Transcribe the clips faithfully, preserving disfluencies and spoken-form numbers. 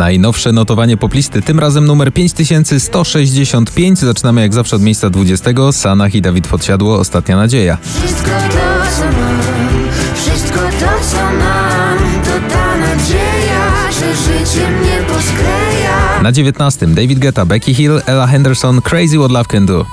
Najnowsze notowanie poplisty, tym razem numer pięć tysięcy sto sześćdziesiąt pięć. Zaczynamy jak zawsze od miejsca dwudziestego. Sanach i Dawid Podsiadło, Ostatnia nadzieja. Wszystko to, co mam, wszystko to, co mam, to ta nadzieja, że życie mnie poskleja. Na dziewiętnastym. David Guetta, Becky Hill, Ella Henderson, Crazy What Love Can Do.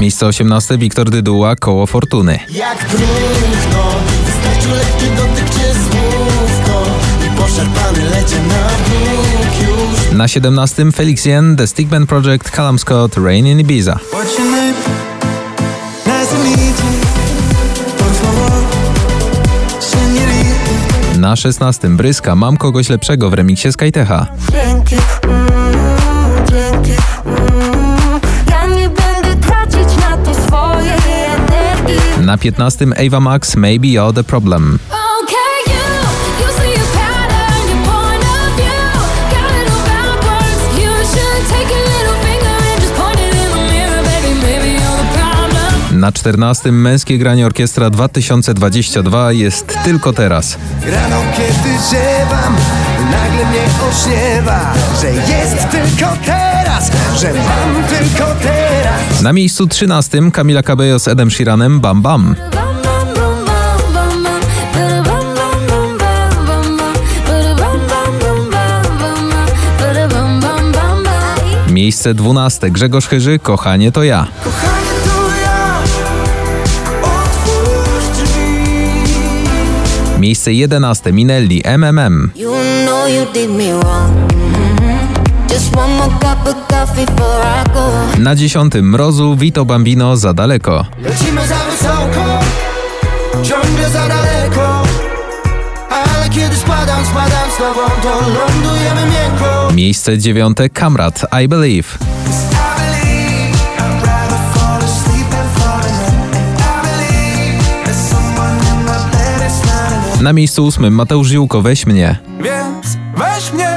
Miejsce osiemnaste. Wiktor Dyduła, Koło Fortuny. Jak trudno, wystarczył lekki dotyk czy słówko i poszarpany lecie na bóg już. Na siedemnastym. Felix Yen, The Stickman Project, Calum Scott, Rain in Ibiza. Na szesnastym. Bryska, Mam kogoś lepszego w remiksie z Kajtecha. Na piętnastym. Ava Max, Maybe You're the Problem. Na czternastym. Męskie Granie Orkiestra dwa tysiące dwadzieścia dwa, Jest tylko teraz. Rano kiedy ziewam, nagle mnie ośniewa, że jest tylko teraz, że mam tylko teraz. Na miejscu trzynastym. Kamila Kabejo z Edem Sheeranem, Bam Bam. Miejsce dwunaste. Grzegorz Hyży, Kochanie to ja. Miejsce jedenaste. Minelli, M M M. You know you did me wrong. Mm-hmm. Just one more cup of coffee before I go. Na dziesiątym. Mrozu, Vito Bambino, Za daleko. Lecimy za wysoko, ciągle za daleko, ale kiedy spadam, spadam z tobą, to lądujemy miękko. Miejsce dziewiąte. Kamrad, I Believe. Na miejscu ósmym. Mateusz Ziółko, Weź mnie. Więc weź mnie,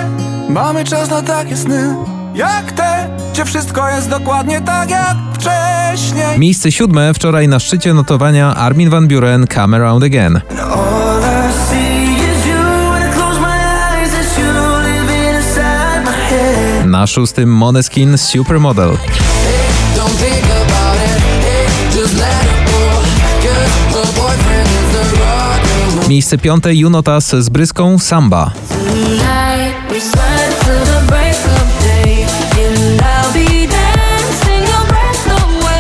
mamy czas na takie sny jak te, gdzie wszystko jest dokładnie tak jak wcześniej. Miejsce siódme. Wczoraj na szczycie notowania Armin van Buuren, Come Around Again. Na szóstym. Moneskin, Supermodel. Miejsce piąte. Junotas z Bryską, Samba.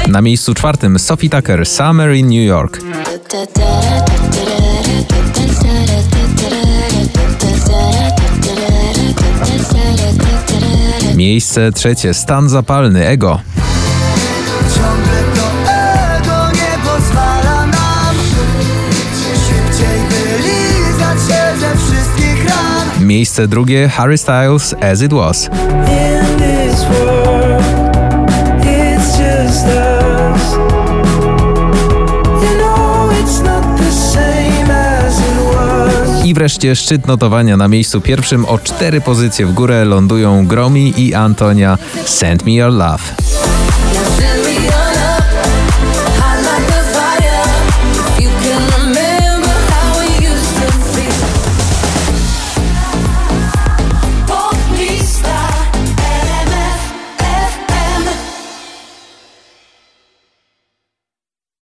Na miejscu czwartym. Sophie Tucker, Summer in New York. Miejsce trzecie. Stan zapalny, Ego. Miejsce drugie. Harry Styles, As It Was. I wreszcie szczyt notowania. Na miejscu pierwszym o cztery pozycje w górę lądują Gromy i Antonia, Send Me Your Love.